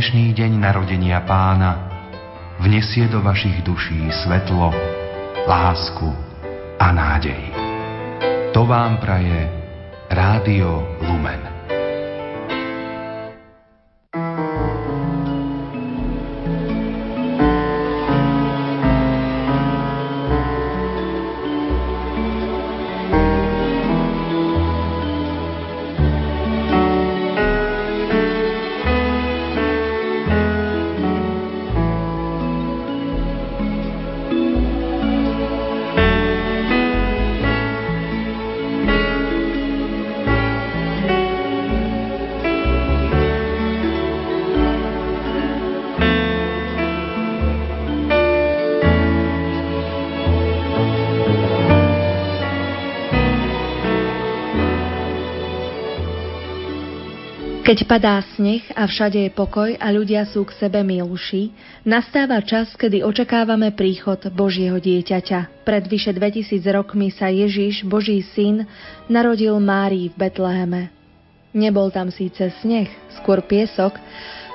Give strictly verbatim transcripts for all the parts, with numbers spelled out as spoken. dnešný deň narodenia Pána vnesie do vašich duší svetlo, lásku a nádej. To vám praje Rádio Lumen. Keď padá sneh a všade je pokoj a ľudia sú k sebe milší, nastáva čas, kedy očakávame príchod Božieho dieťaťa. Pred vyše dvetisíc rokmi sa Ježiš, Boží syn, narodil Márii v Betleheme. Nebol tam síce sneh, skôr piesok,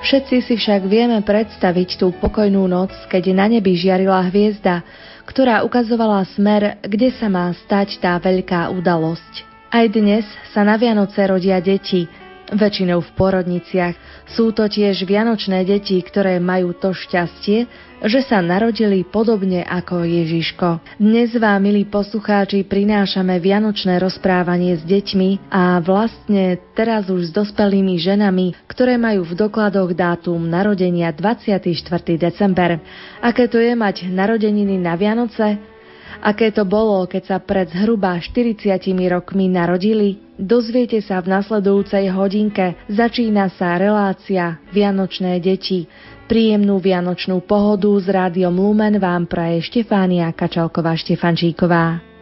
všetci si však vieme predstaviť tú pokojnú noc, keď na nebi žiarila hviezda, ktorá ukazovala smer, kde sa má stať tá veľká udalosť. Aj dnes sa na Vianoce rodia deti, väčšinou v porodniciach. Sú to tiež vianočné deti, ktoré majú to šťastie, že sa narodili podobne ako Ježiško. Dnes vám, milí poslucháči, prinášame vianočné rozprávanie s deťmi a vlastne teraz už s dospelými ženami, ktoré majú v dokladoch dátum narodenia dvadsiateho štvrtého december. Aké to je mať narodeniny na Vianoce? Aké to bolo, keď sa pred zhruba štyridsiatimi rokmi narodili? Dozviete sa v nasledujúcej hodinke. Začína sa relácia Vianočné deti. Príjemnú vianočnú pohodu s Rádiom Lumen vám praje Štefánia Kačalková-Štefančíková.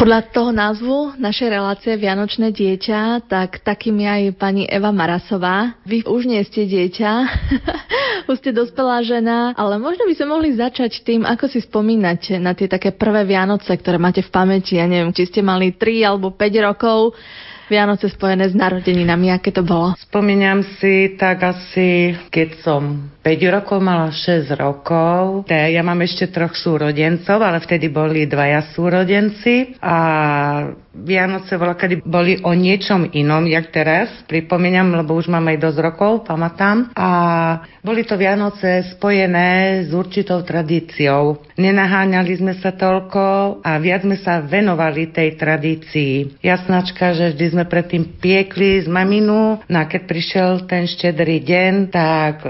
Podľa toho názvu našej relácie Vianočné dieťa, tak takým je aj pani Eva Marasová. Vy už nie ste dieťa, už ste dospelá žena, ale možno by sme mohli začať tým, ako si spomínate na tie také prvé Vianoce, ktoré máte v pamäti. Ja neviem, či ste mali tri alebo päť rokov. Vianoce spojené s narodeninami, aké to bolo? Spomínam si tak asi, keď som päť rokov mala, šesť rokov. Ja mám ešte troch súrodencov, ale vtedy boli dvaja súrodenci a Vianoce voľakedy boli o niečom inom, jak teraz. Pripomínam, lebo už mám aj dosť rokov, pamätám. A boli to Vianoce spojené s určitou tradíciou. Nenaháňali sme sa toľko a viac sme sa venovali tej tradícii. Jasnačka, že vždy sme predtým piekli z maminu. No a keď prišiel ten štedrý deň, tak e,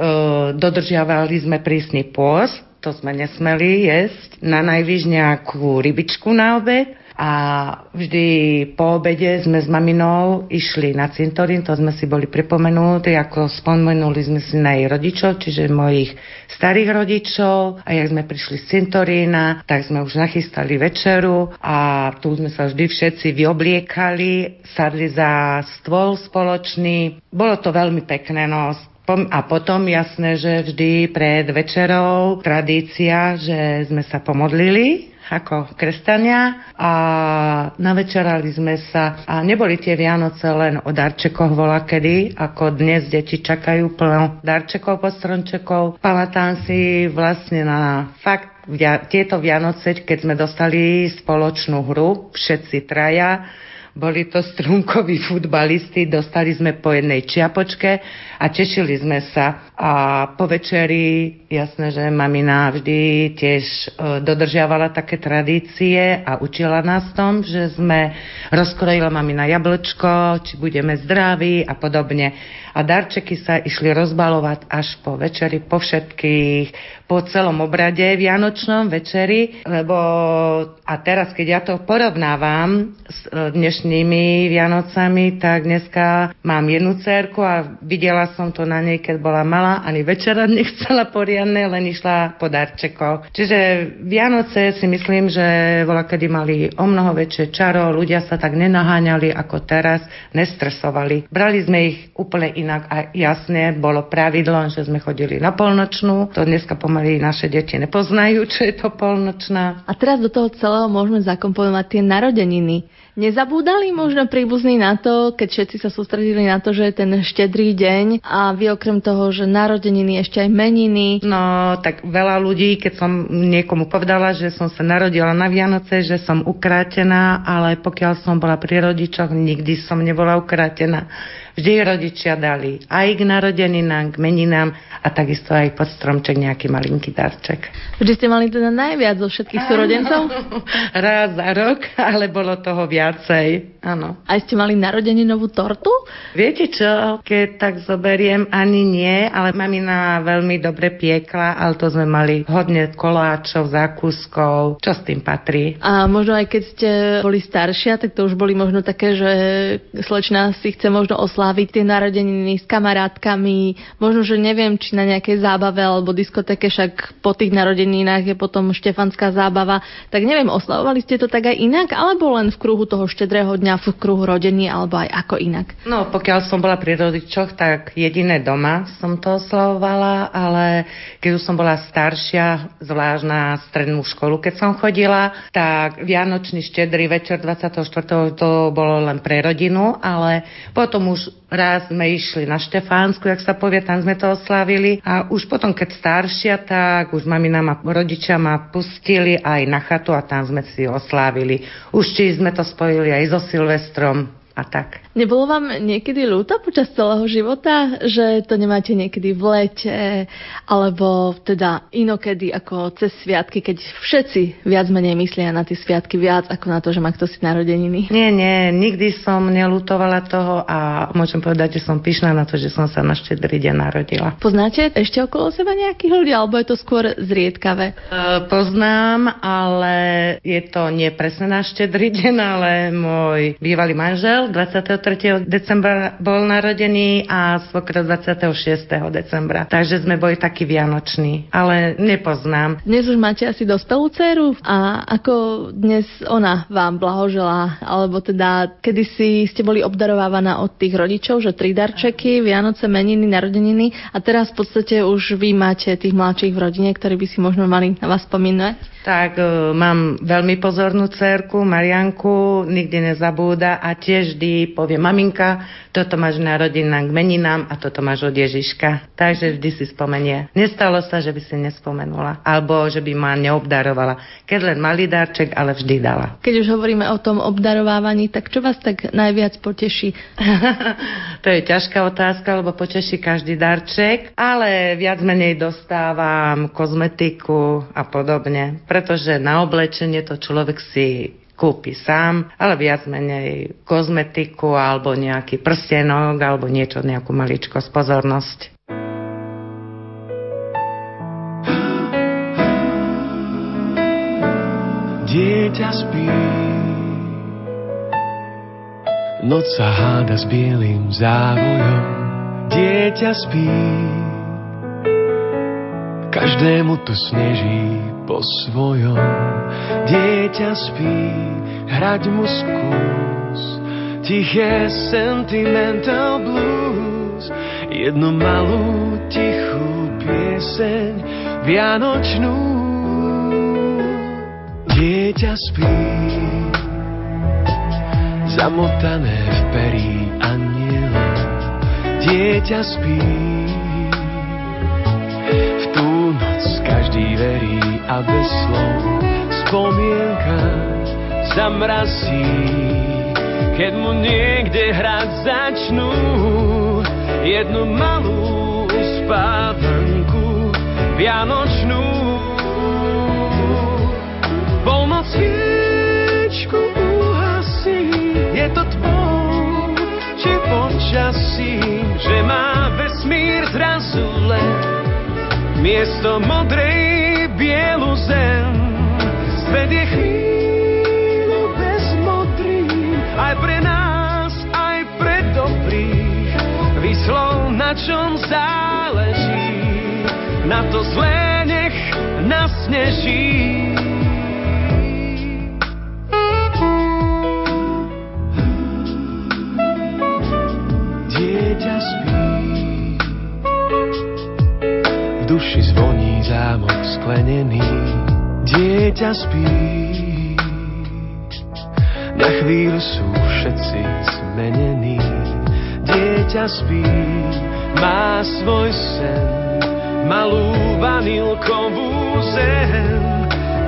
dodržiavali sme prísny pôst, to sme nesmeli jesť, na najvyš nejakú rybičku na obed a vždy po obede sme s maminou išli na cintorín, to sme si boli pripomenúti, ako spomenuli sme si na jej rodičov, čiže mojich starých rodičov, a jak sme prišli z cintorína, tak sme už nachystali večeru a tu sme sa vždy všetci vyobliekali, sadli za stôl spoločný, bolo to veľmi pekné, no. A potom jasné, že vždy pred večerou tradícia, že sme sa pomodlili ako kresťania a navečerali sme sa. A neboli tie Vianoce len o darčekoch voľakedy, ako dnes deti čakajú plno darčekov pod stromčekov. Pamätám si vlastne na fakt tieto Vianoce, keď sme dostali spoločnú hru, všetci traja. Boli to strúmkoví futbalisti, dostali sme po jednej čiapočke a tešili sme sa. A po večeri, jasné, že mamina vždy tiež e, dodržiavala také tradície a učila nás tom, že sme rozkrojila mamina jablčko, či budeme zdraví a podobne. A darčeky sa išli rozbalovať až po večeri, po všetkých, po celom obrade vianočnom večeri, lebo a teraz, keď ja to porovnávam s dnešnou Vianocami, tak dneska mám jednu dcérku a videla som to na nej, keď bola malá, ani večera nechcela poriadne, len išla po darčekov. Čiže Vianoce si myslím, že voľakedy mali o mnoho väčšie čaro, ľudia sa tak nenaháňali ako teraz, nestresovali. Brali sme ich úplne inak a jasne bolo pravidlo, že sme chodili na polnočnú, to dneska pomaly naše deti nepoznajú, čo je to polnočná. A teraz do toho celého môžeme zakomponovať tie narodeniny. Nezabúdali možno príbuzní na to, keď všetci sa sústredili na to, že je ten štedrý deň a vy okrem toho, že narodeniny, ešte aj meniny? No, tak veľa ľudí, keď som niekomu povedala, že som sa narodila na Vianoce, že som ukrátená, ale pokiaľ som bola pri rodičoch, nikdy som nebola ukrátená. Vždy rodičia dali aj k narodeninám, k meninám a takisto aj pod stromček nejaký malinký darček. Vždy ste mali teda najviac zo všetkých súrodencov? Raz za rok, ale bolo toho viac. Viacej, áno. A ste mali narodeninovú tortu? Viete čo, keď tak zoberiem, ani nie, ale mamina veľmi dobre piekla, ale to sme mali hodne koláčov, zákuskov, čo s tým patrí. A možno aj keď ste boli staršia, tak to už boli možno také, že slečna si chce možno osláviť tie narodeniny s kamarátkami, možno, že neviem, či na nejakej zábave alebo diskotéke, však po tých narodeninách je potom štefanská zábava, tak neviem, oslavovali ste to tak aj inak, alebo len v kruhu toho štedrého dňa, v kruhu rodení, alebo aj ako inak? No, pokiaľ som bola pri rodičoch, tak jediné doma som to oslavovala, ale keď už som bola staršia, zvlášť na strednú školu, keď som chodila, tak vianočný štedrý večer dvadsiateho štvrtého to bolo len pre rodinu, ale potom už raz sme išli na Štefánsku, jak sa povie, tam sme to oslavili a už potom, keď staršia, tak už mamina ma, rodičia ma pustili aj na chatu a tam sme si oslavili. Už či sme to spojili aj so Silvestrom a tak. Nebolo vám niekedy ľúto počas celého života, že to nemáte niekedy v lete, alebo teda inokedy ako cez sviatky, keď všetci viac menej myslia na tie sviatky viac ako na to, že má kto si narodeniny? Nie, nie, nikdy som neľútovala toho a môžem povedať, že som pyšná na to, že som sa na štedrý deň narodila. Poznáte ešte okolo seba nejakých ľudí, alebo je to skôr zriedkavé? E, poznám, ale je to nie presne na štedrý deň, ale môj bývalý manžel manžel dvadsiateho tretieho decembra bol narodený a svokra dvadsiateho šiesteho decembra. Takže sme boli takí vianoční, ale nepoznám. Dnes už máte asi dospelú dceru a ako dnes ona vám blahoželá, alebo teda kedysi ste boli obdarovávaná od tých rodičov, že tri darčeky, Vianoce, meniny, narodeniny a teraz v podstate už vy máte tých mladších v rodine, ktorí by si možno mali na vás spomínať. Tak uh, mám veľmi pozornú dcerku, Marianku, nikdy nezabúda a tiež vždy povie, maminka, toto máš na rodinám k meninám a toto máš od Ježiška. Takže vždy si spomenie. Nestalo sa, že by si nespomenula, alebo že by ma neobdarovala. Keď len malý darček, ale vždy dala. Keď už hovoríme o tom obdarovávaní, tak čo vás tak najviac poteší? To je ťažká otázka, lebo poteší každý darček, ale viac menej dostávam kozmetiku a podobne. Pretože na oblečenie to človek si kúpi sám, ale viac menej kozmetiku alebo nejaký prstenok alebo niečo, nejakú maličko z pozornosť. Dieťa spí, noc sa háda s bielým závojom. Dieťa spí, každému to sneží po svojom. Dieťa spí, hrať mu skús tiché sentimental blues, jednu malú tichú pieseň vianočnú. Dieťa spí, zamotané v perí anjela. Dieťa spí, v tú noc každý verí a bez slov spomienka zamrazí, keď mu niekde hrať začnú jednu malú spávanku vianočnú. Polnoc sviečku uhasí, je to tvoj, či počasí, že má vesmír zrazu len miesto modrej bielu zem. Svet je chvíľu bez modrých, aj pre nás, aj pre dobrých. Vyslov, na čom záleží, na to zlé nech nasneží. Dieťa spí, duši zvoní zámok sklenený. Dieťa spí, na chvíľu sú všetci zmenení. Dieťa spí, má svoj sen, malú vanilkovú zem,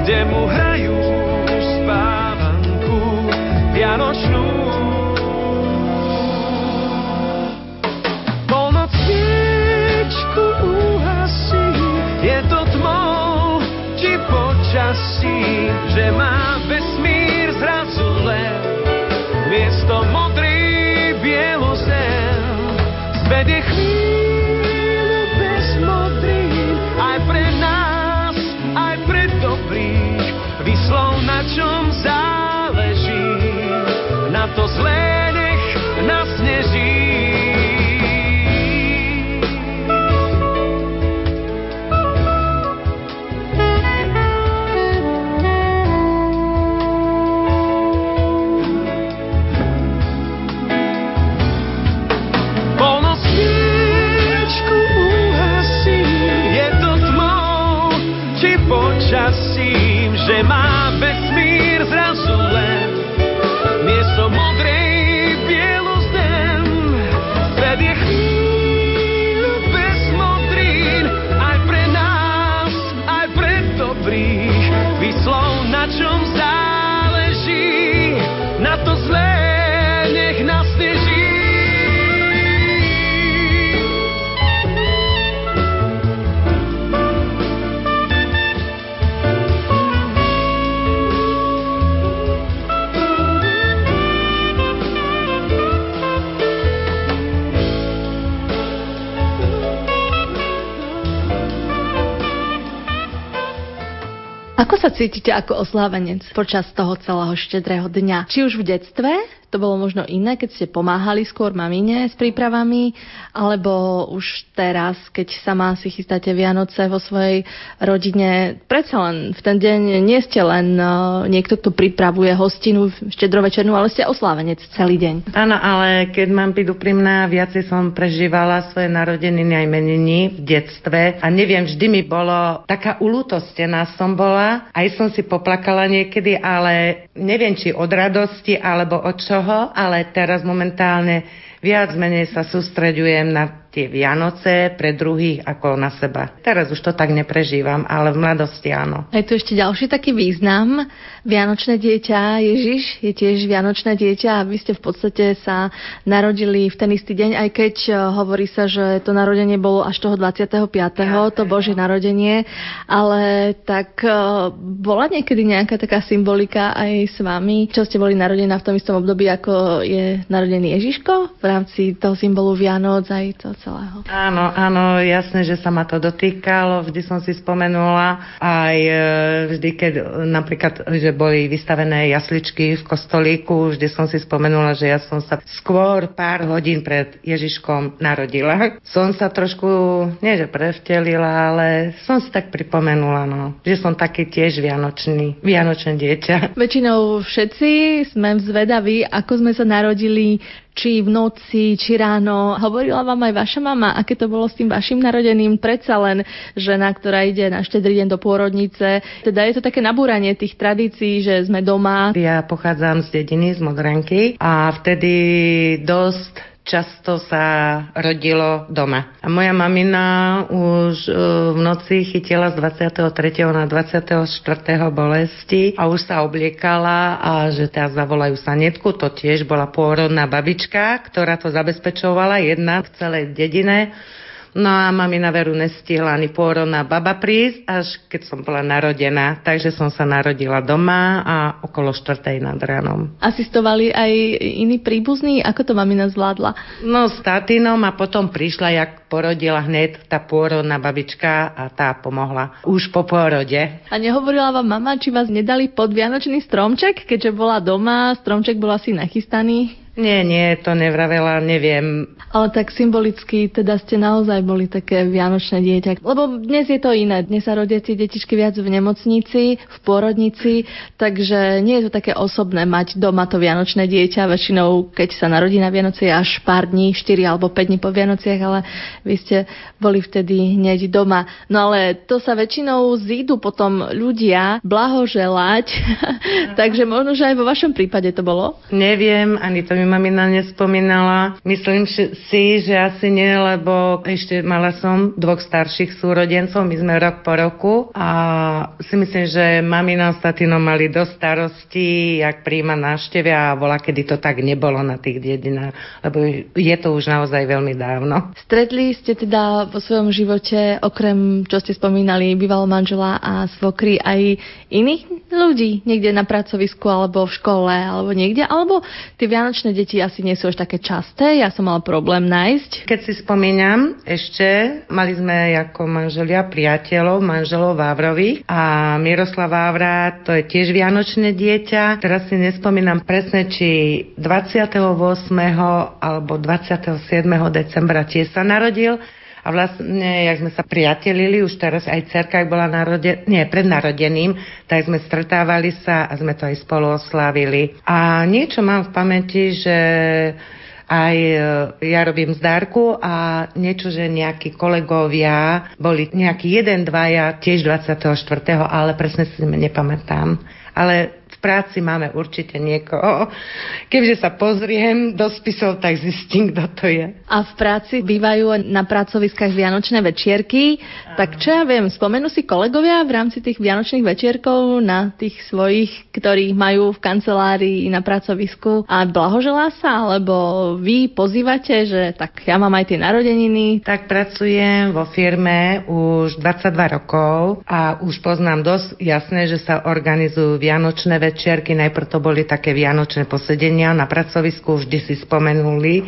kde mu hrajú spávanku vianočnú. Polnoc sviečku uhasí, je to tmou, či počasí, že má vesmír zrazu len miesto modrý bielu zem. Svet je chvíľu bez modrý, aj pre nás, aj pre dobrých. Vyslov, na čom záleží, na to zlé nech nasneží. Počasím, že má vesmír zrazu len miesto modrej bielu zem. Svet je chvíľu bez modrín, aj pre nás, aj pre dobrých. Vyslov, na čom záleží, na to zlé nech nasneží. Ako sa cítite ako oslávenec počas toho celého štedrého dňa? Či už v detstve, to bolo možno iné, keď ste pomáhali skôr mamine s prípravami, alebo už teraz, keď sama si chystáte Vianoce vo svojej rodine, predsa len v ten deň nie ste len uh, niekto, kto pripravuje hostinu štedrovečernú, ale ste oslávenec celý deň. Áno, ale keď mám byť úprimná, viacej som prežívala svoje narodeniny aj meniny v detstve a neviem, vždy mi bolo taká ulútostená som bola, aj som si poplakala niekedy, ale neviem, či od radosti alebo od čoho, ale teraz momentálne viac menej sa sústreďujem na tie Vianoce pre druhých ako na seba. Teraz už to tak neprežívam, ale v mladosti áno. A je tu ešte ďalší taký význam. Vianočné dieťa, Ježiš je tiež Vianočné dieťa a vy ste v podstate sa narodili v ten istý deň, aj keď hovorí sa, že to narodenie bolo až toho dvadsiateho piateho Ja, to Božie narodenie, ale tak bola niekedy nejaká taká symbolika aj s vami, čo ste boli narodená v tom istom období, ako je narodený Ježiško v rámci toho symbolu Vianoc aj to celého. Áno, áno, jasné, že sa ma to dotýkalo, vždy som si spomenula aj vždy, keď napríklad, že boli vystavené jasličky v kostolíku, vždy som si spomenula, že ja som sa skôr pár hodín pred Ježiškom narodila. Som sa trošku, nie že prevtelila, ale som si tak pripomenula, no, že som taký tiež vianočný, vianočné dieťa. Väčšinou všetci sme zvedaví, ako sme sa narodili, či v noci, či ráno. Hovorila vám aj vaša mama, aké to bolo s tým vašim narodeným, predsa len žena, ktorá ide na štedrý deň do pôrodnice. Teda je to také nabúranie tých tradícií, že sme doma. Ja pochádzam z dediny, z Modranky a vtedy dosť často sa rodilo doma. A moja mamina už v noci chytila z dvadsiateho tretieho na dvadsiateho štvrtého bolesti a už sa obliekala a že teraz zavolajú sanitku. To tiež bola pôrodná babička, ktorá to zabezpečovala, jedna v celej dedine. No a mamina veru nestihla ani pôrodná baba prísť, až keď som bola narodená. Takže som sa narodila doma a okolo štvrtej nad ránom. Asistovali aj iní príbuzní? Ako to mamina zvládla? No s tátinom a potom prišla, jak porodila hneď tá pôrodná babička a tá pomohla už po pôrode. A nehovorila vám mama, či vás nedali pod vianočný stromček? Keďže bola doma, stromček bol asi nachystaný. Nie, nie, to nevravela, neviem. Ale tak symbolicky, teda ste naozaj boli také vianočné dieťa. Lebo dnes je to iné. Dnes sa rodia tie detičky viac v nemocnici, v pôrodnici, takže nie je to také osobné mať doma to vianočné dieťa. Väčšinou, keď sa narodí na Vianoce, až pár dní, štyri alebo päť dní po Vianociach, ale vy ste boli vtedy hneď doma. No ale to sa väčšinou zídu potom ľudia blahoželať. Takže možno, že aj vo vašom prípade to bolo? Neviem, ani to mi mamina nespomínala. Myslím si, že asi nie, lebo ešte mala som dvoch starších súrodencov, my sme rok po roku a si myslím, že mamina s tatinom mali dosť starostí, jak príjma návštevy a bola, kedy to tak nebolo na tých dedinách, lebo je to už naozaj veľmi dávno. Stretli ste teda vo svojom živote, okrem čo ste spomínali, bývalého manžela a svokry, aj iných ľudí, niekde na pracovisku, alebo v škole, alebo niekde, alebo tie vianočné deti asi nie sú až také časté, ja som mala problém nájsť. Keď si spomínam, ešte mali sme ako manželia priateľov, manželov Vávrových a Miroslav Vávra, to je tiež vianočné dieťa. Teraz si nespomínam presne, či dvadsiateho ôsmeho alebo dvadsiateho siedmeho decembra tiež sa narodil. A vlastne, jak sme sa priatelili, už teraz aj dcerka, ak bola narode- nie, pred narodeným, tak sme stretávali sa a sme to aj spolu oslávili. A niečo mám v pamäti, že aj ja robím zdárku a niečo, že nejakí kolegovia boli nejaký jeden, dvaja, tiež dvadsiateho štvrtého ale presne si nepamätám. Ale v práci máme určite niekoho. Keďže sa pozriem do spisov, tak zistím, kto to je. A v práci bývajú na pracoviskách vianočné večierky. Áno. Tak čo ja viem, spomenú si kolegovia v rámci tých vianočných večierkov na tých svojich, ktorých majú v kancelárii na pracovisku a blahoželá sa, alebo vy pozývate, že tak ja mám aj tie narodeniny. Tak pracujem vo firme už dvadsaťdva rokov a už poznám dosť jasné, že sa organizujú vianočné večierky. Večierky, najprv to boli také vianočné posedenia na pracovisku, vždy si spomenuli,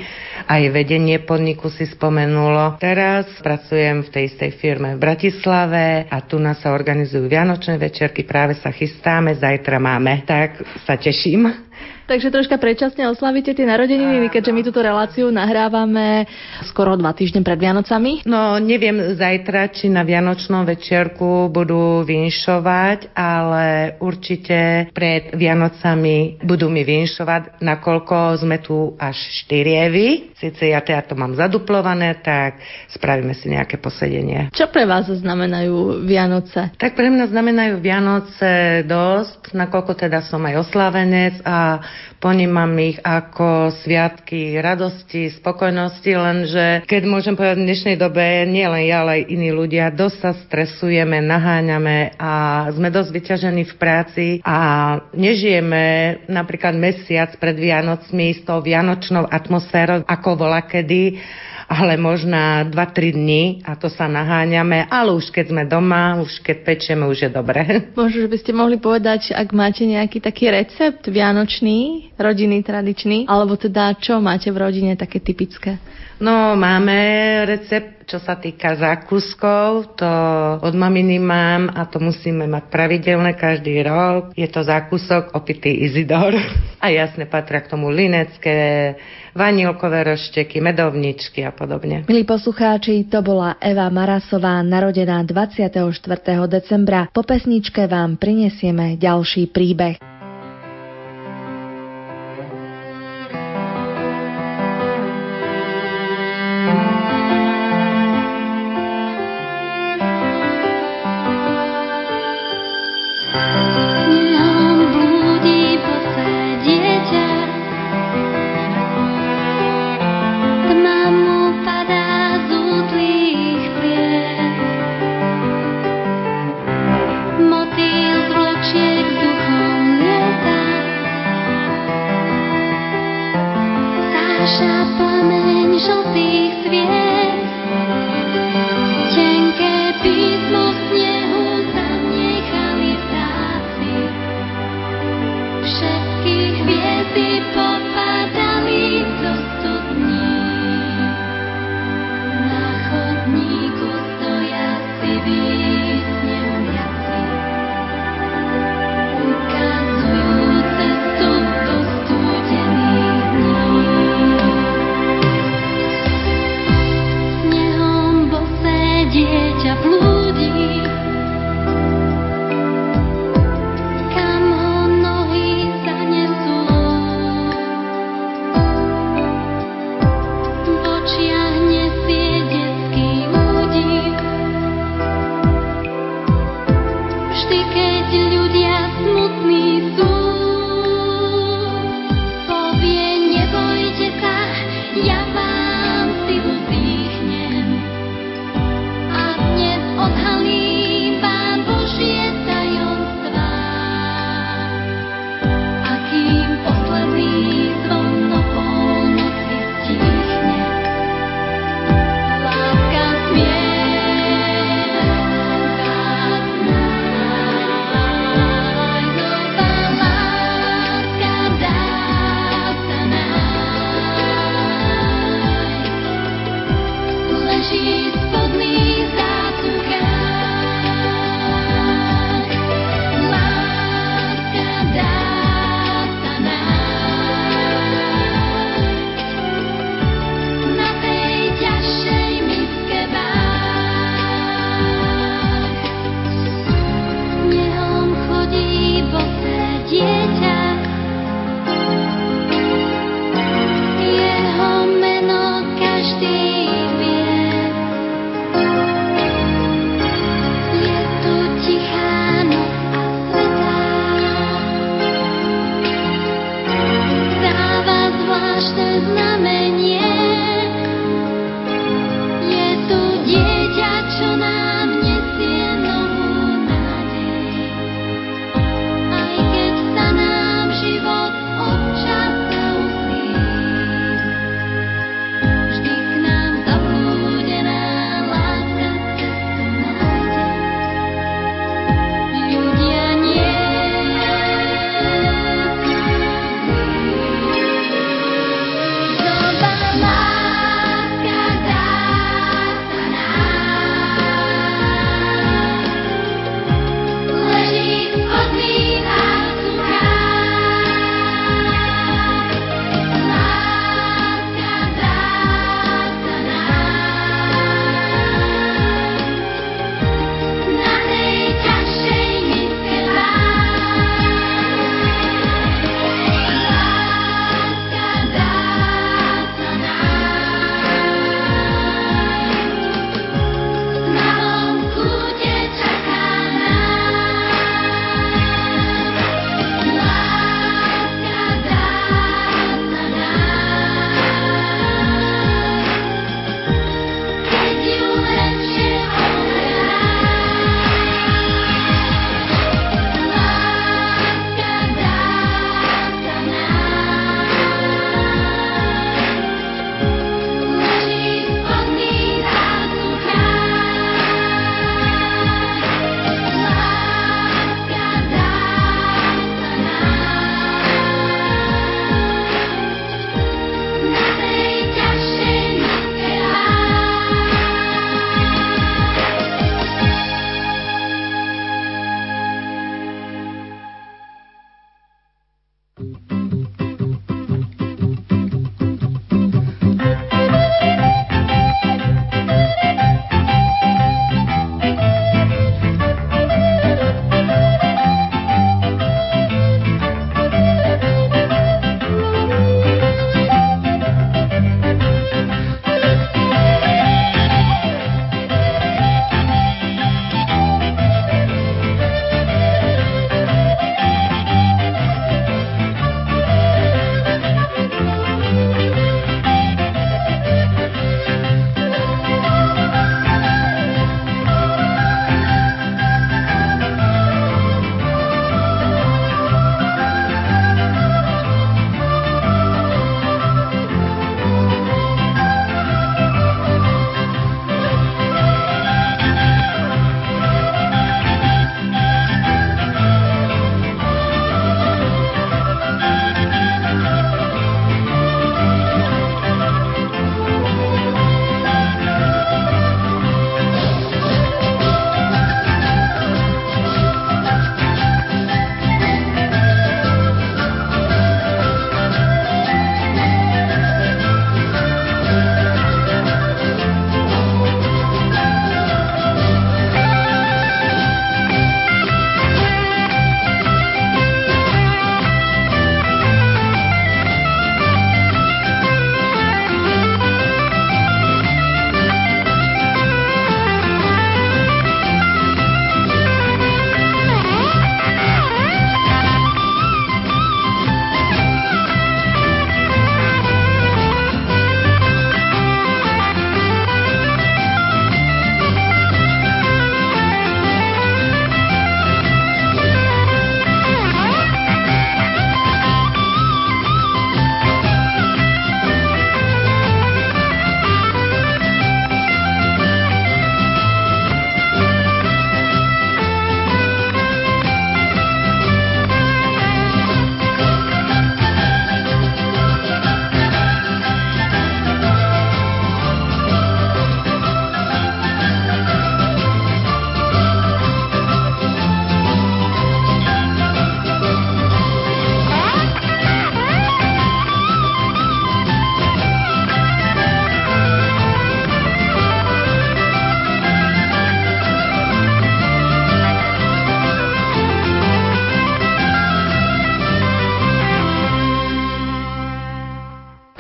aj vedenie podniku si spomenulo. Teraz pracujem v tej istej firme v Bratislave a tu nás sa organizujú vianočné večierky, práve sa chystáme, zajtra máme, tak sa teším. Takže troška predčasne oslavíte tie narodeniny, keďže my túto reláciu nahrávame skoro dva týždne pred Vianocami. No neviem zajtra, či na Vianočnom večierku budú vinšovať, ale určite pred Vianocami budú mi vinšovať, nakoľko sme tu až štyri Evy. Sice ja teda to mám zaduplované, tak spravíme si nejaké posedenie. Čo pre vás znamenajú Vianoce? Tak pre mňa znamenajú Vianoce dosť, nakoľko teda som aj oslavenec a ponímam ich ako sviatky radosti, spokojnosti, lenže keď môžem povedať v dnešnej dobe, nie len ja, ale aj iní ľudia, dosť sa stresujeme, naháňame a sme dosť vyťažení v práci a nežijeme napríklad mesiac pred Vianocmi s tou vianočnou atmosférou, ako volakedy, ale možná dva tri dní a to sa naháňame, ale už keď sme doma, už keď pečieme, už je dobre. Možno, že by ste mohli povedať, ak máte nejaký taký recept vianočný, rodinný, tradičný, alebo teda čo máte v rodine také typické? No, máme recept, čo sa týka zákuskov, to od maminy mám a to musíme mať pravidelné každý rok. Je to zákusok opitý Izidor. A jasne patria k tomu linecké, vanilkové rošteky, medovničky a podobne. Milí poslucháči, to bola Eva Marasová, narodená dvadsiateho štvrtého decembra. Po pesničke vám prinesieme ďalší príbeh.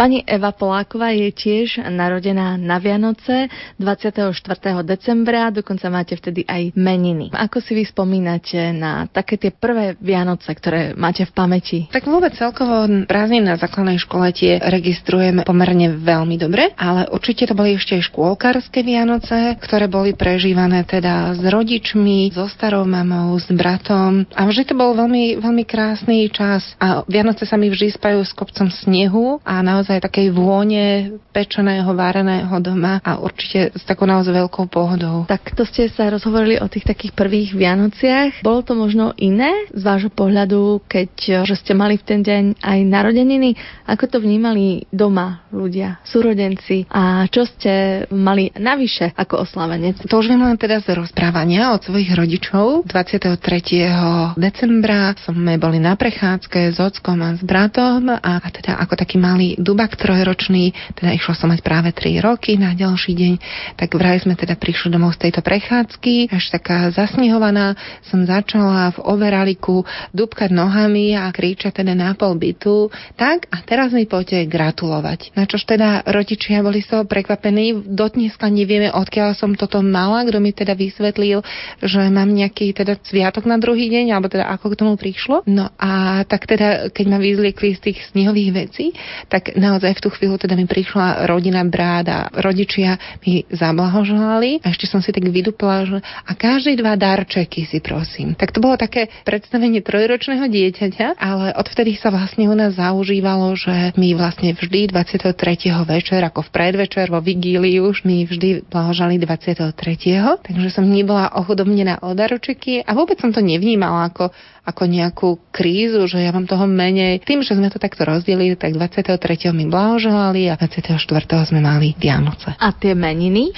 Pani Eva Poláková je tiež narodená na Vianoce dvadsiateho štvrtého decembra, dokonca máte vtedy aj meniny. Ako si vy spomínate na také tie prvé Vianoce, ktoré máte v pamäti? Tak vôbec celkovo prázdniny na základnej škole tie registrujeme pomerne veľmi dobre, ale určite to boli ešte aj škôlkarské Vianoce, ktoré boli prežívané teda s rodičmi, so starou mamou, s bratom a vždy to bol veľmi, veľmi krásny čas a Vianoce sa mi vždy spajú s kopcom snehu a naozaj aj takej vône pečeného, vareného doma a určite s takou naozaj veľkou pohodou. Tak to ste sa rozhovorili o tých takých prvých Vianociach. Bolo to možno iné z vášho pohľadu, keď že ste mali v ten deň aj narodeniny? Ako to vnímali doma ľudia, súrodenci? A čo ste mali navyše ako oslávenec? To už viem len teda z rozprávania od svojich rodičov. dvadsiateho tretieho decembra sme boli na prechádzke s ockom a s bratom a, a teda ako taký malý dubak trojročný, teda išlo som mať práve tri roky na ďalší deň, tak vraj sme teda prišli domov z tejto prechádzky, až taká zasnihovaná som začala v overaliku dúbkať nohami a kričať teda na pol bytu, tak a teraz mi poďte gratulovať. Načož teda rodičia boli z toho prekvapení, dodneska nevieme, odkiaľ som toto mala, kto mi teda vysvetlil, že mám nejaký teda sviatok na druhý deň, alebo teda ako k tomu prišlo. No a tak teda, keď ma vyzliekli z tých snihových vecí, tak naozaj v tú chvíľu teda mi prišla rodina, brát a rodičia mi zablahoželali a ešte som si tak vydupla, že a každý dva darčeky si prosím. Tak to bolo také predstavenie trojročného dieťaťa, ale odvtedy sa vlastne u nás zaužívalo, že my vlastne vždy dvadsiateho tretieho večer, ako v predvečer, vo vigíliu už mi vždy blahožali dvadsiateho tretieho Takže som nebola ochudobnená o darčeky a vôbec som to nevnímala ako, ako nejakú krízu, že ja mám toho menej. Tým, že sme to takto rozdelili, tak dvadsiateho tretieho mi blahoželali a dvadsiateho štvrtého sme mali Vianoce. A tie meniny?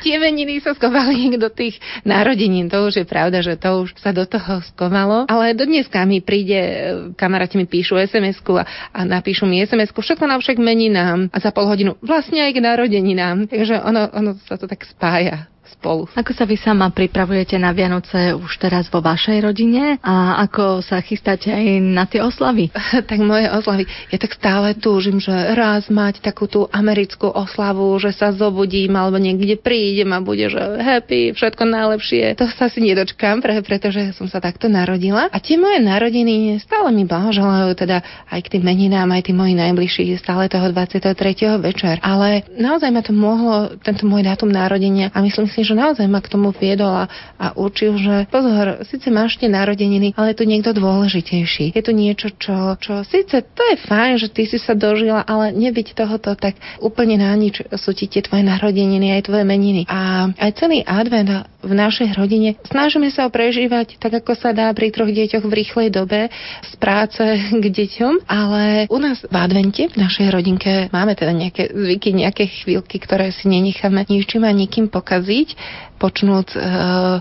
Tie meniny sa skovali do tých narodenín. To už je pravda, že to už sa do toho skovalo. Ale do dneska mi príde, kamaráti mi píšu es em esku a, a napíšu mi es em esku všetko navšak meninám a za pol hodinu vlastne aj k narodeninám. Takže ono, ono sa to tak spája spolu. Ako sa vy sama pripravujete na Vianoce už teraz vo vašej rodine a ako sa chystáte aj na tie oslavy? Tak moje oslavy, ja tak stále túžim, že raz mať takú tú americkú oslavu, že sa zobudím alebo niekde prídem a bude, že happy, všetko najlepšie. To sa si nedočkám, pre, pretože som sa takto narodila. A tie moje narodiny stále mi blahoželajú, teda aj k tým meninám, aj tí moji najbližší, stále toho dvadsiateho tretieho večer. Ale naozaj ma to mohlo, tento môj dátum narodenia a myslím si, že naozaj ma k tomu viedol a, a učil, že pozor, síce máš tie narodeniny, ale je tu niekto dôležitejší. Je tu niečo, čo, čo síce to je fajn, že ty si sa dožila, ale nebyť tohoto, tak úplne na nič sú ti tie tvoje narodeniny, aj tvoje meniny. A aj celý advent v našej rodine snažíme sa ho prežívať tak, ako sa dá pri troch deťoch v rýchlej dobe z práce k deťom, ale u nás v advente, v našej rodinke máme teda nejaké zvyky, nejaké chvíľky, ktoré si nenecháme ničím a nikým pokaziť, počnúc e,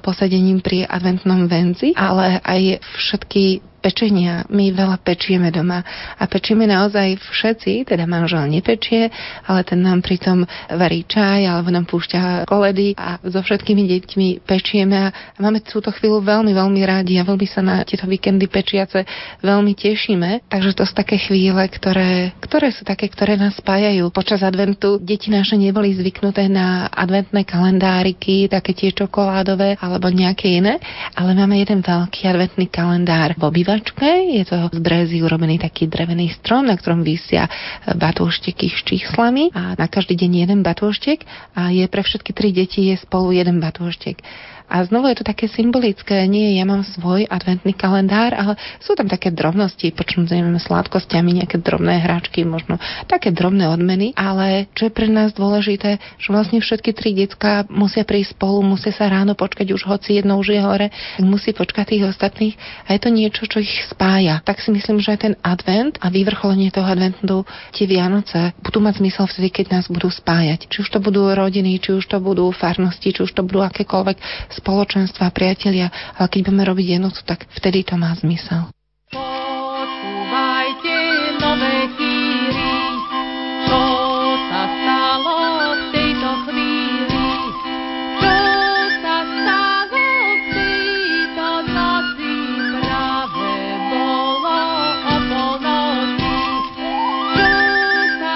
posadením pri adventnom venci, ale aj všetky pečenia. My veľa pečieme doma a pečieme naozaj všetci, teda manžel nepečie, ale ten nám pritom varí čaj alebo nám púšťa koledy a so všetkými deťmi pečieme a máme túto chvíľu veľmi, veľmi rádi a veľmi sa na tieto víkendy pečiace veľmi tešíme. Takže to sú také chvíle, ktoré, ktoré sú také, ktoré nás spájajú. Počas adventu deti naše neboli zvyknuté na adventné kalendáriky, také tie čokoládové alebo nejaké iné, ale máme jeden veľký adventný kalendár v obývačke. Je to z brezy urobený taký drevený strom, na ktorom visia batôžteky s číslami a na každý deň jeden batôžtek a je pre všetky tri deti je spolu jeden batôžtek. A znovu je to také symbolické, nie ja mám svoj adventný kalendár, ale sú tam také drobnosti, počnúť neviem sladkosťami, nejaké drobné hračky, možno také drobné odmeny, ale čo je pre nás dôležité, že vlastne všetky tri decká musia prísť spolu, musia sa ráno počkať, už hoci jedno už je hore, musí počkať tých ostatných a je to niečo, čo ich spája. Tak si myslím, že aj ten advent a vyvrcholenie toho adventu, tie Vianoce budú mať zmysel vtedy, keď nás budú spájať. Či už to budú rodiny, či už to budú farnosti, či už to budú akékoľvek spoločenstva, priatelia, ale keď budeme robiť jednotu, tak vtedy to má zmysel. Počúvajte nové chýry, čo sa stalo v tejto chvíli, čo sa stalo v tejto noci, práve bolo o polnoci, čo sa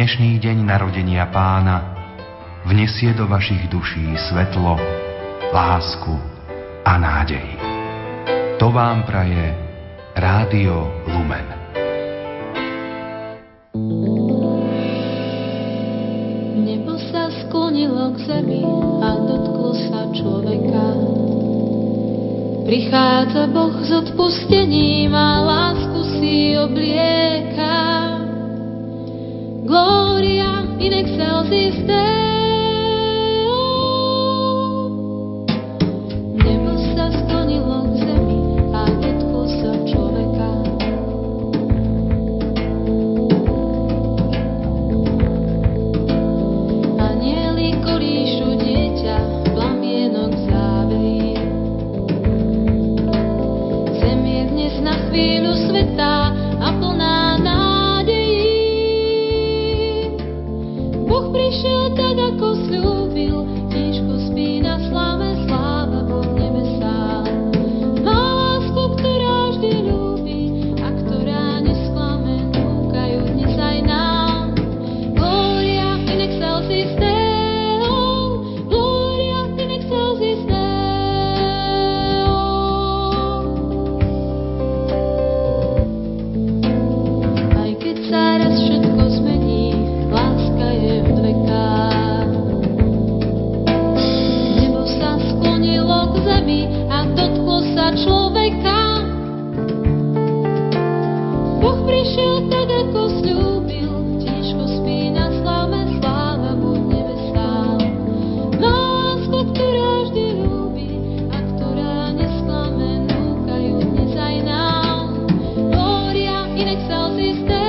dnešný deň narodenia Pána vnesie do vašich duší svetlo, lásku a nádej. To vám praje Rádio Lumen. Nebo sa sklonilo k zemi a dotklo sa človeka. Prichádza Boh s odpustením a lásku si oblieka. Gloria in excelsis Deo. Nebo sa sklonilo k zemi a dotklo sa človeka. Anieli kolíšu dieťa, plamienok záverí. Zem je dnes na chvíľu svätá a plná nádejí. Prišiel tak, ako sľúbil, tížko spí na slave, sláva Boh nebesá. Má lásku, ktorá vždy ľúbi a ktorá nesklame, núkajú dnes aj nám. Gloria in excelsis Deo, gloria in excelsis Deo. Aj keď sa raz všetko zmení, láska je v vekách. Nebo sa sklonilo k zemi a dotklo sa človeka. Boh prišiel tak, ako sľúbil, tížko spí na slave, sláva Bohu nebesá. Lásku, ktorá vždy ľúbi a ktorá nesklame, núkajú dnes aj nám. Gloria in excelsis Deo.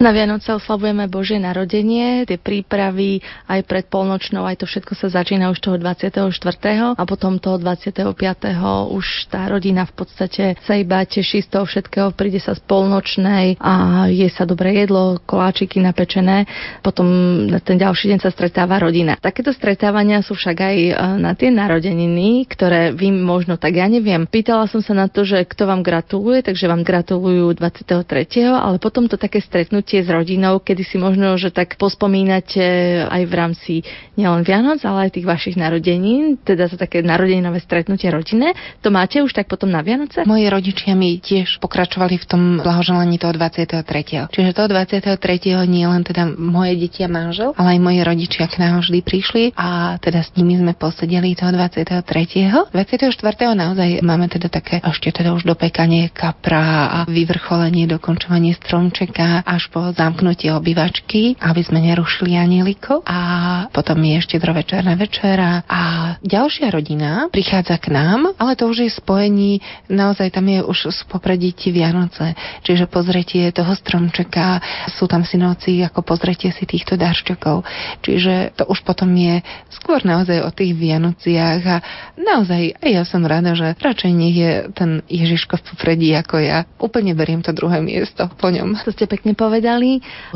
Na Vianoce oslavujeme Božie narodenie, tie prípravy aj pred polnočnou, aj to všetko sa začína už toho dvadsiateho štvrtého a potom toho dvadsiateho piateho už tá rodina v podstate sa iba teší z toho všetkého, príde sa z polnočnej a je sa dobré jedlo, koláčiky napečené, potom na ten ďalší deň sa stretáva rodina. Takéto stretávania sú však aj na tie narodeniny, ktoré vy možno tak ja neviem. Pýtala som sa na to, že kto vám gratuluje, takže vám gratulujú dvadsiateho tretieho ale potom to také stretnutie s rodinou, kedy si možno, že tak pospomínate aj v rámci nielen Vianoc, ale aj tých vašich narodenín, teda to také narodeninové stretnutie rodine. To máte už tak potom na Vianoce? Moji rodičia mi tiež pokračovali v tom blahoželaní toho dvadsiateho tretieho Čiže toho dvadsiateho tretieho nie len teda moje deti a manžel, ale aj moji rodičia k nám vždy prišli a teda s nimi sme posedeli toho dvadsiateho tretieho dvadsiateho štvrtého naozaj máme teda také ešte teda už dopekanie kapra a vyvrcholenie, dokončovanie stromčeka až po zamknutie obývačky, aby sme nerušili anieliko, a potom je štedrovečerná večera a ďalšia rodina prichádza k nám, ale to už je spojení, naozaj tam je už popredí ti Vianoce, čiže pozretie toho stromčeka, sú tam synovci ako pozretie si týchto darčekov, čiže to už potom je skôr naozaj o tých Vianociach a naozaj aj ja som rada, že radšej nech je ten Ježiško v popredí ako ja, úplne beriem to druhé miesto po ňom. To ste pekne povedali.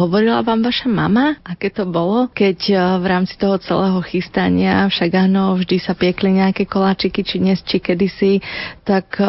Hovorila vám vaša mama, aké to bolo, keď v rámci toho celého chystania, však áno, vždy sa piekli nejaké koláčiky, či dnes, či kedysi, tak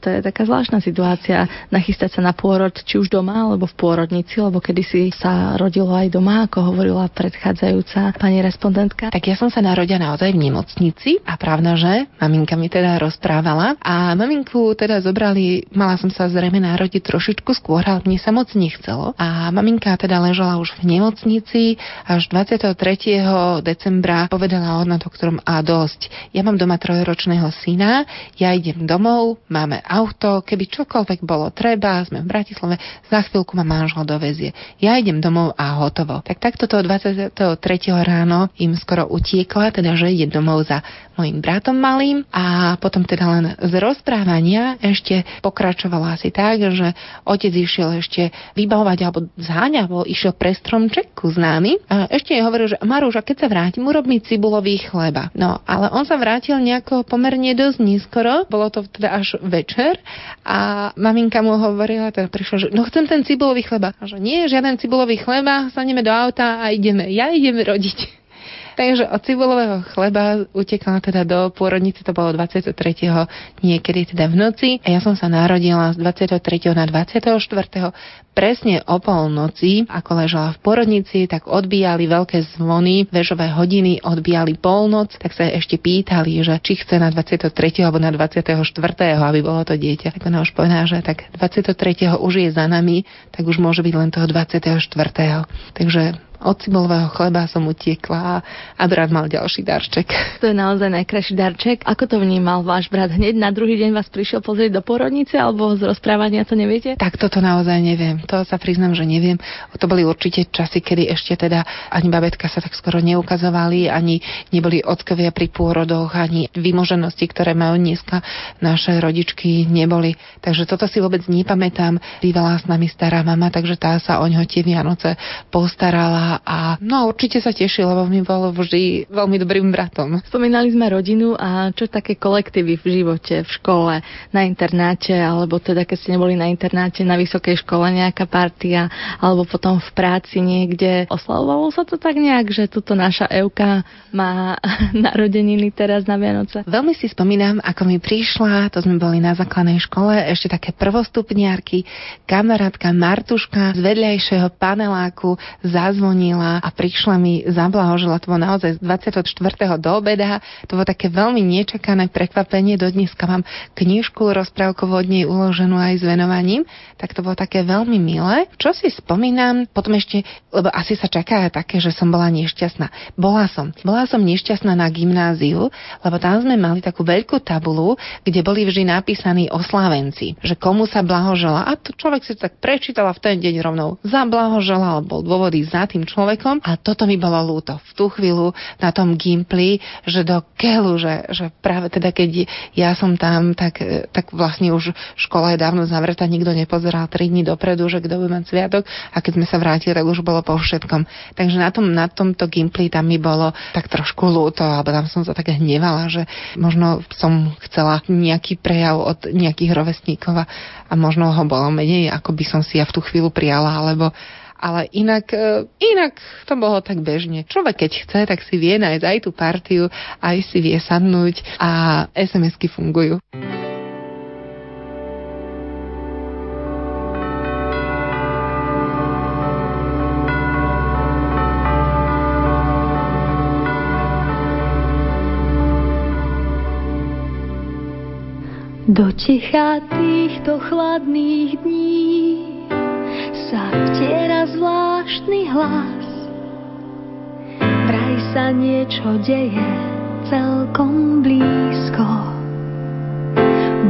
to je taká zvláštna situácia, nachystať sa na pôrod, či už doma, alebo v pôrodnici, lebo kedysi sa rodilo aj doma, ako hovorila predchádzajúca pani respondentka. Tak ja som sa narodila naozaj v nemocnici a pravda, že maminka mi teda rozprávala a maminku teda zobrali, mala som sa zrejme narodiť trošičku skôr, ale mne sa moc nechcelo. A maminka teda ležala už v nemocnici, až dvadsiateho tretieho decembra povedala ona doktorom a dosť. Ja mám doma trojročného syna, ja idem domov, máme auto, keby čokoľvek bolo treba, sme v Bratislave, za chvíľku ma manžel dovezie. Ja idem domov a hotovo. Tak takto toho dvadsiateho tretieho ráno im skoro utiekla, teda že ide domov za mojim bratom malým a potom teda len z rozprávania ešte pokračovala asi tak, že otec išiel ešte vybavovať alebo zháňavo išiel pre stromčeku s námi a ešte jej hovoril, že Maruš, a keď sa vrátim, urob mi cibulový chleba. No, ale on sa vrátil nejako pomerne dosť neskoro, bolo to teda až večer a maminka mu hovorila, teda prišla, že no chcem ten cibulový chleba. A že nie, žiaden cibulový chleba, sadneme do auta a ideme, ja idem rodiť. Takže od cibulového chleba utekala teda do pôrodnice, to bolo dvadsiateho tretieho niekedy teda v noci. A ja som sa narodila z dvadsiateho tretieho na dvadsiateho štvrtého presne o polnoci, ako ležala v pôrodnici, tak odbíjali veľké zvony, vežové hodiny odbíjali polnoc, tak sa ešte pýtali, že či chce na dvadsiateho tretieho alebo na dvadsiateho štvrtého aby bolo to dieťa. Tak ona už povedala, že tak dvadsiateho tretieho už je za nami, tak už môže byť len toho dvadsiateho štvrtého Takže od cibulového chleba som utiekla a brat mal ďalší darček. To je naozaj najkrajší darček. Ako to vnímal váš brat? Hneď na druhý deň vás prišiel pozrieť do pôrodnice alebo z rozprávania, to neviete? Tak toto naozaj neviem. To sa priznám, že neviem. To boli určite časy, kedy ešte teda ani babetka sa tak skoro neukazovali, ani neboli ockovia pri pôrodoch, ani vymoženosti, ktoré majú dneska naše rodičky, neboli. Takže toto si vôbec nepamätám. Bývala s nami stará mama, takže tá sa oňho tie Vianoce postarala. A no určite sa tešil, lebo mi bolo vždy veľmi dobrým bratom. Spomínali sme rodinu a čo také kolektívy v živote, v škole, na internáte, alebo teda keď ste neboli na internáte, na vysokej škole nejaká partia, alebo potom v práci niekde. Oslavovalo sa to tak nejak, že tuto naša Evka má narodeniny teraz na Vianoce? Veľmi si spomínam, ako mi prišla, to sme boli na základnej škole, ešte také prvostupniarky, kamarátka Martuška z vedľajšieho paneláku zazvoní a prišla mi, zablahožila, to bolo naozaj z dvadsiateho štvrtého do obeda. To bolo také veľmi nečakané prekvapenie. Do dneska mám knižku rozprávkovo od nej uloženú aj s venovaním. Tak to bolo také veľmi milé. Čo si spomínam, potom ešte, lebo asi sa čaká také, že som bola nešťastná. Bola som. Bola som nešťastná na gymnáziu, lebo tam sme mali takú veľkú tabulu, kde boli vždy napísaní oslávenci, že komu sa blahožela. A to človek si tak prečítala v ten deň rovnou zablahožela, alebo dôvody za tým človekom a toto mi bolo ľúto. V tú chvíľu na tom gimpli, že do keľu, že, že práve teda keď ja som tam, tak, tak vlastne už škola je dávno zavretá, nikto nepozeral tri dni dopredu, že kto by mal sviatok a keď sme sa vrátili, tak už bolo po všetkom. Takže na, tom, na tomto gimpli tam mi bolo tak trošku ľúto, alebo tam som sa tak hnevala, že možno som chcela nejaký prejav od nejakých rovesníkov a možno ho bolo menej, ako by som si ja v tú chvíľu prijala, alebo ale inak, inak to bolo tak bežne. Človek, keď chce, tak si vie nájsť aj tú partiu, aj si vie sadnúť a es em esky fungujú. Do ticha týchto chladných dní sa vtiera zvláštny hlas. Vraj sa niečo deje celkom blízko.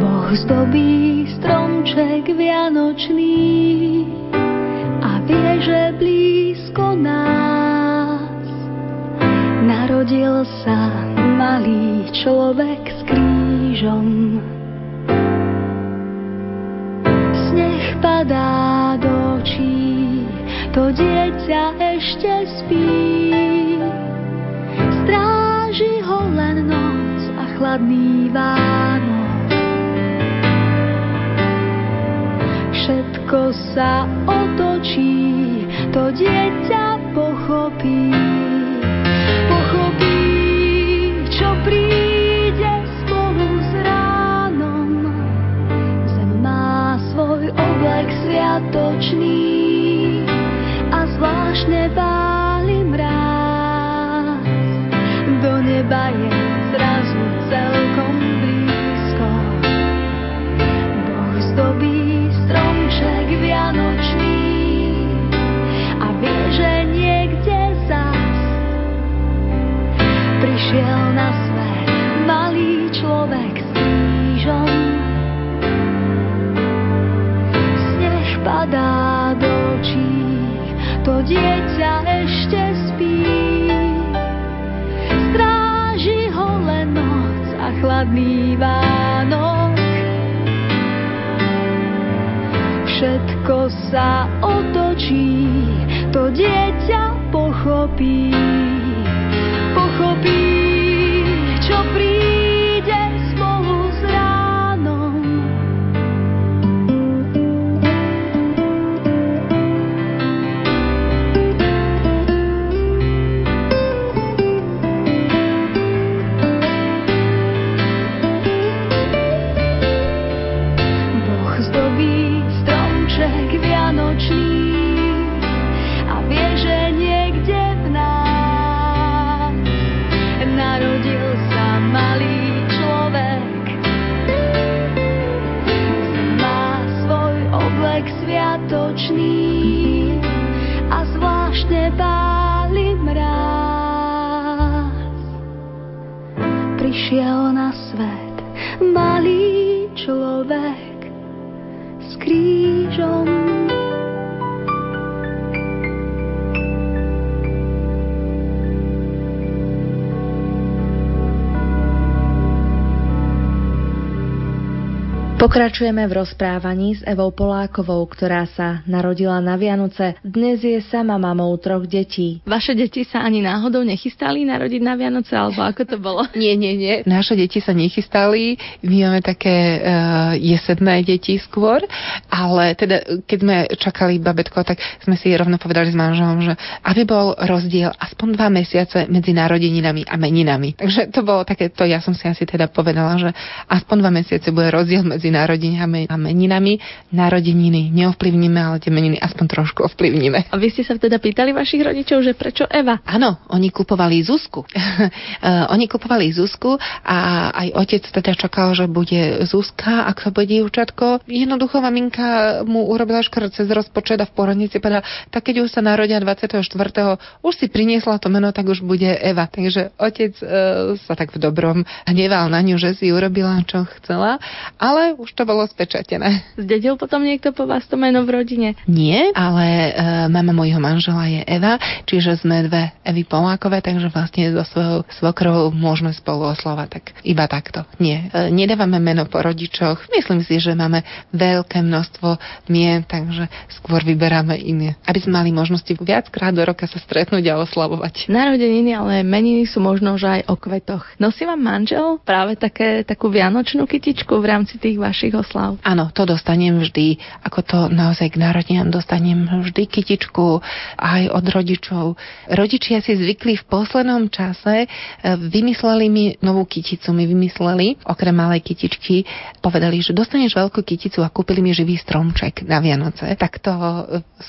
Boh zdobí stromček vianočný a vie, že blízko nás narodil sa malý človek s krížom. Sneh padá do očí, to dieťa ešte spí. Stráži ho len noc a chladný Vánok. Všetko sa otočí, to dieťa pochopí. Pochopí, čo príde spolu s ránom. Zem má svoj oblek sviatočný a zvláštne váli mráz. Do neba je zrazu celkom blízko. Boh zdobí stromček vianočný a vie, že niekde zas prišiel na svet malý človek s krížom. Padá do očí, to dieťa ešte dieťa pochopí, pochopí, čo príde spolu s ránom. Boh zdobí stromček vianočný, a zvláštne báli mráz. Prišiel na svet malý človek s krížom. Pokračujeme v rozprávaní s Evou Polákovou, ktorá sa narodila na Vianoce. Dnes je sama mamou troch detí. Vaše deti sa ani náhodou nechystali narodiť na Vianoce, alebo ako to bolo? Nie, nie, nie. Naše deti sa nechystali. My máme také uh, jesedné deti skôr, ale teda keď sme čakali babetko, tak sme si rovno povedali s manželom, že aby bol rozdiel aspoň dva mesiace medzi narodeninami a meninami. Takže to bolo také, to ja som si asi teda povedala, že aspoň dva mesiace bude rozdiel medzi narodeninami a meninami. Narodeniny neovplyvníme, ale tie meniny aspoň trošku ovplyvníme. A vy ste sa teda pýtali vašich rodičov, že prečo Eva? Áno, oni kupovali Zuzku. Oni kupovali Zuzku a aj otec teda čakal, že bude Zuzka, ak to bude dievčatko. Jednoducho maminka mu urobila škrt cez rozpočet a v porodnici povedala, tak keď už sa narodia dvadsiateho štvrtého už si priniesla to meno, tak už bude Eva. Takže otec e, sa tak v dobrom hneval na ňu, že si urobila, čo chcela, ale už to bolo spečatené. Zdedil potom niekto po vás to meno v rodine? Nie, ale e, mama mojho manžela je Eva, čiže sme dve Evy Polákové, takže vlastne so svojou svokrou môžeme spolu oslovať. Tak iba takto. Nie. E, nedávame meno po rodičoch. Myslím si, že máme veľké množstvo mien, takže skôr vyberáme iné. Aby sme mali možnosti viackrát do roka sa stretnúť a oslavovať. Narodeniny, ale meniny sú možno, že aj o kvetoch. Nosí vám manžel práve také, takú vianočnú kytičku v rámci tých vašich našich oslav? Áno, to dostanem vždy, ako to naozaj k narodeninám dostanem vždy kytičku aj od rodičov. Rodičia si zvykli v poslednom čase, vymysleli mi novú kyticu, mi vymysleli, okrem malej kytičky, povedali, že dostaneš veľkú kyticu a kúpili mi živý stromček na Vianoce. Tak to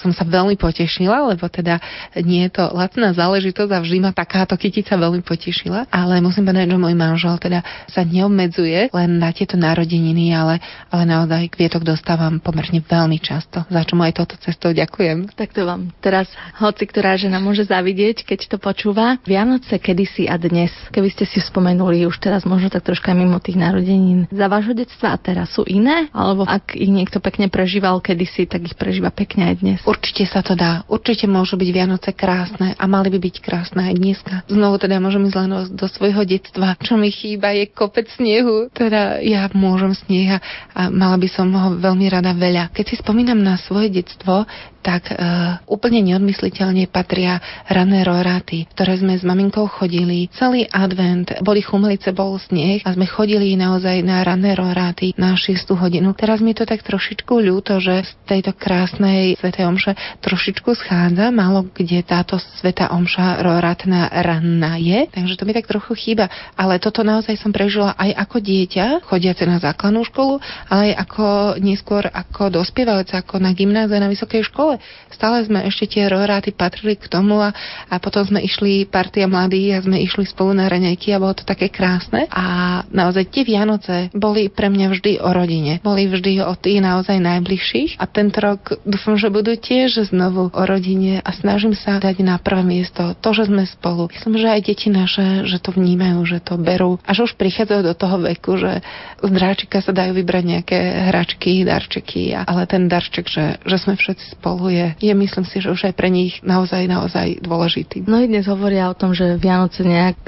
som sa veľmi potešila, lebo teda nie je to lacná záležitosť a vždy ma takáto kytica veľmi potešila, ale musím povedať, že môj manžel teda sa neobmedzuje len na tieto narodeniny, ale ale naozaj kvietok dostávam pomerne veľmi často, za čo mu aj touto cestou ďakujem. Tak to vám teraz hoci ktorá žena môže zavidieť, keď to počúva. Vianoce kedysi a dnes, keby ste si spomenuli už teraz možno tak troška mimo tých narodenín, za vášho detstva a teraz sú iné? Alebo ak ich niekto pekne prežíval kedysi, tak ich prežíva pekne aj dnes? Určite sa to dá. Určite môžu byť Vianoce krásne a mali by byť krásne aj dneska. Znovu teda môžem ísť len do svojho detstva. Čo mi chýba je kopec snehu. Teda ja môžem sneha a mala by som ho veľmi rada veľa. Keď si spomínam na svoje detstvo, tak e, úplne neodmysliteľne patria rané roráty, ktoré sme s maminkou chodili. Celý advent, boli chumlice, bol sneh a sme chodili naozaj na rané roráty na šiestu hodinu. Teraz mi to tak trošičku ľúto, že z tejto krásnej svätej omše trošičku schádza, málo kde táto svätá omša rorátna ranná je, takže to mi tak trochu chýba. Ale toto naozaj som prežila aj ako dieťa, chodiace na základnú školu, ale aj ako neskôr ako dospievalec, ako na gymnáziu, na vysokej škole. Stále sme ešte tie roráty patrili k tomu a, a potom sme išli partia mladých a sme išli spolu na raňajky a bolo to také krásne a naozaj tie Vianoce boli pre mňa vždy o rodine. Boli vždy o tých naozaj najbližších a tento rok dúfam, že budú tiež znovu o rodine a snažím sa dať na prvé miesto to, že sme spolu. Myslím, že aj deti naše, že to vnímajú, že to berú a že už prichádzajú do toho veku, že z dráčika sa dajú vybrať nejaké hračky, darčeky, ale ten darček, že, že sme všetci spolu je, je, myslím si, že už aj pre nich naozaj, naozaj dôležitý. No i dnes hovoria o tom, že Vianoce nejak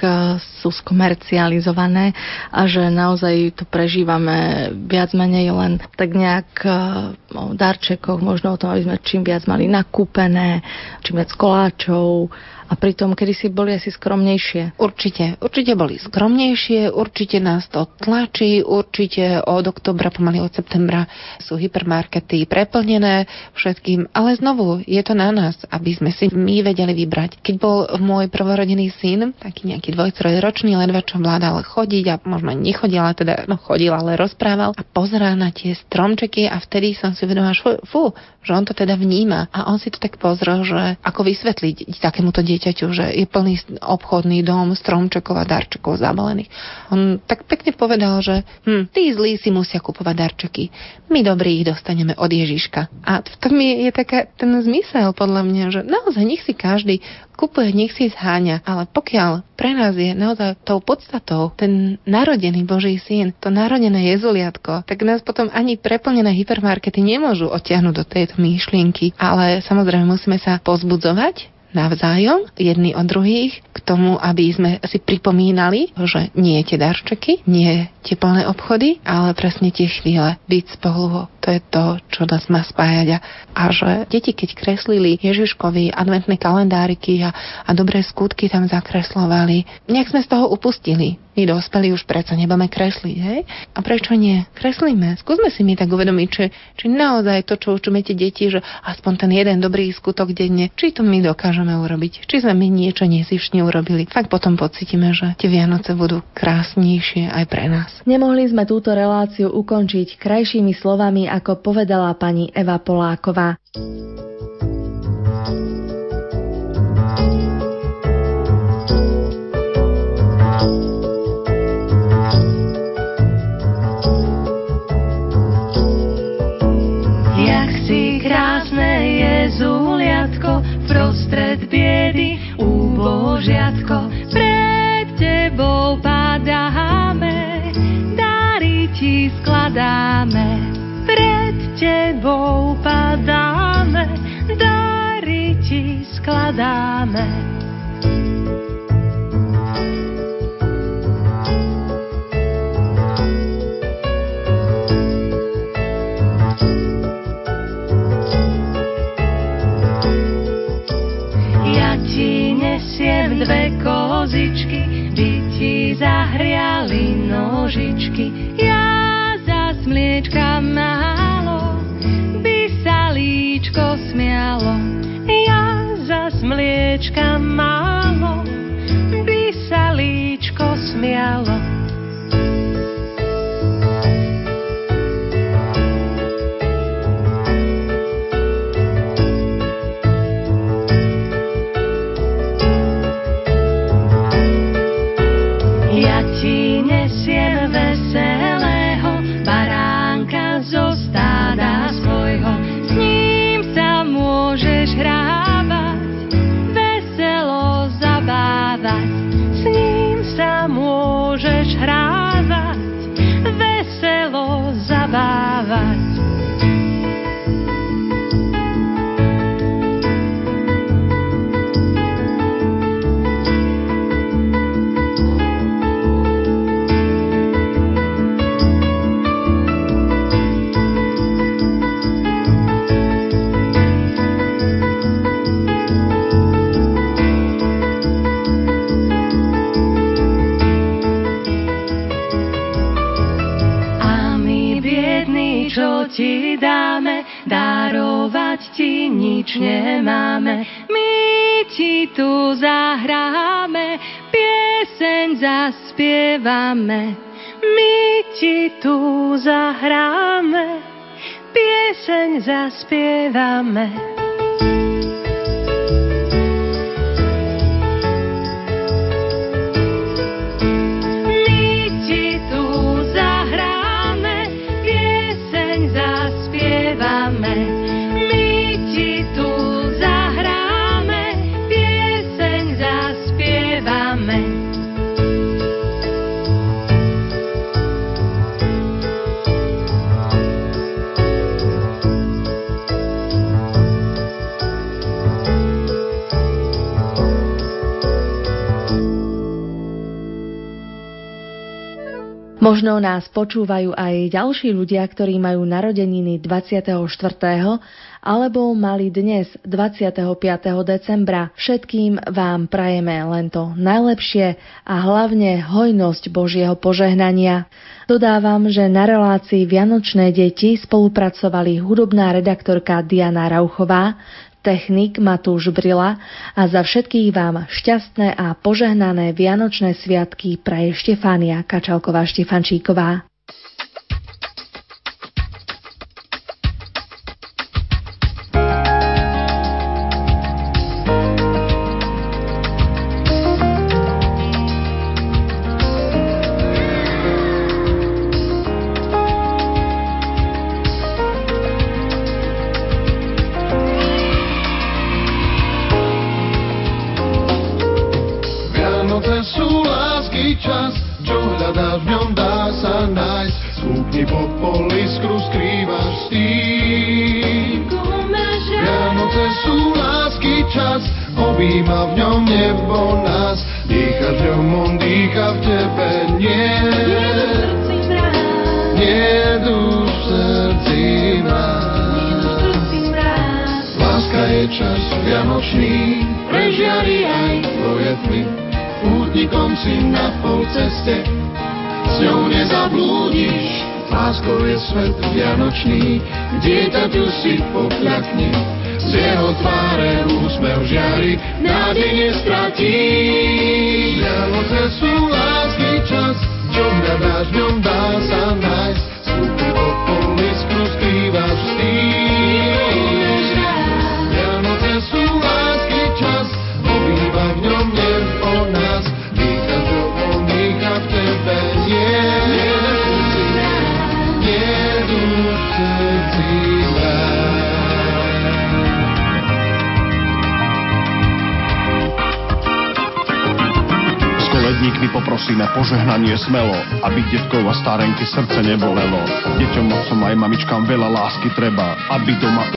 sú skomercializované a že naozaj to prežívame viac menej len tak nejak o darčekoch, možno o tom, aby sme čím viac mali nakúpené, čím viac koláčov. A pritom, kedysi boli asi skromnejšie. Určite, určite boli skromnejšie, určite nás to tlačí, určite od októbra, pomaly od septembra sú hypermarkety preplnené všetkým, ale znovu je to na nás, aby sme si my vedeli vybrať. Keď bol môj prvorodený syn, taký nejaký dvoj-trojročný, ledva čo vládal chodiť a možno nechodil, ale teda no, chodil, ale rozprával a pozeral na tie stromčeky a vtedy som si uvedomila, fú, fú, že on to teda vníma a on si to tak pozrel, že ako vysvetliť takémuto dieťaťu, že je plný obchodný dom stromčekov a darčekov zabalených. On tak pekne povedal, že hm, tí zlí si musia kupovať darčeky. My dobrí ich dostaneme od Ježiška. A v tom je, je taká ten zmysel podľa mňa, že naozaj nech si každý kupuje, nech si zháňa, ale pokiaľ pre nás je naozaj tou podstatou ten narodený Boží syn, to narodené Jezuliatko, tak nás potom ani preplnené hypermarkety nemôžu odtiahnuť do tejto myšlienky. Ale samozrejme musíme sa pozbudzovať navzájom, jedni od druhých, k tomu, aby sme si pripomínali, že nie tie darčeky, nie tie plné obchody, ale presne tie chvíle byť spolu. To je to, čo nás má spájať. A že deti, keď kreslili Ježiškovi adventné kalendáriky a, a dobré skutky tam zakreslovali, nejak sme z toho upustili. My dospelí už prečo nebudeme kresliť, hej? A prečo nie? Kreslíme. Skúsme si mi tak uvedomiť, či, či naozaj to, čo učíme tie deti, že aspoň ten jeden dobrý skutok denne, či to my dokážeme urobiť, či sme my niečo nezištne urobili. Fakt potom pocítime, že tie Vianoce budú krásnejšie aj pre nás. Nemohli sme túto reláciu ukončiť krajšími slovami, ako povedala pani Eva Poláková. Jezuliatko, prostred biedy, úbožiatko, pred tebou padáme, dary ti skladáme. Pred tebou padáme, dary ti skladáme. Dve kozičky by ti zahriali nožičky. Ja zas mliečka málo by sa líčko smialo. Ja zas mliečka málo by sa líčko smialo. Nemáme, my ti tu zahráme, pieseň zaspievame. My ti tu zahráme, pieseň zaspievame. Možno nás počúvajú aj ďalší ľudia, ktorí majú narodeniny dvadsiateho štvrtého alebo mali dnes dvadsiateho piateho decembra. Všetkým vám prajeme len to najlepšie a hlavne hojnosť Božieho požehnania. Dodávam, že na relácii Vianočné deti spolupracovali hudobná redaktorka Diana Rauchová, technik Matúš Brila a za všetkých vám šťastné a požehnané Vianočné sviatky praje Štefánia Kačalková-Štefančíková. Dieťaťu si pokľakni, z jeho tváre úsmev žiari, nádej nestratíš. Vianoce sú lásky čas, čo mňa dáš, v ňom dá sa nájsť. Skúpi od polísku skrývaš ty. Vianoce sú lásky čas, obýva v ňom nech o nás. Dýcha, čo on dýcha v tebe je. Nikdy poprosíme požehnanie smelo, aby detkov a starenky srdce nebolelo. Deťom, otcom aj mamičkám veľa lásky treba, aby doma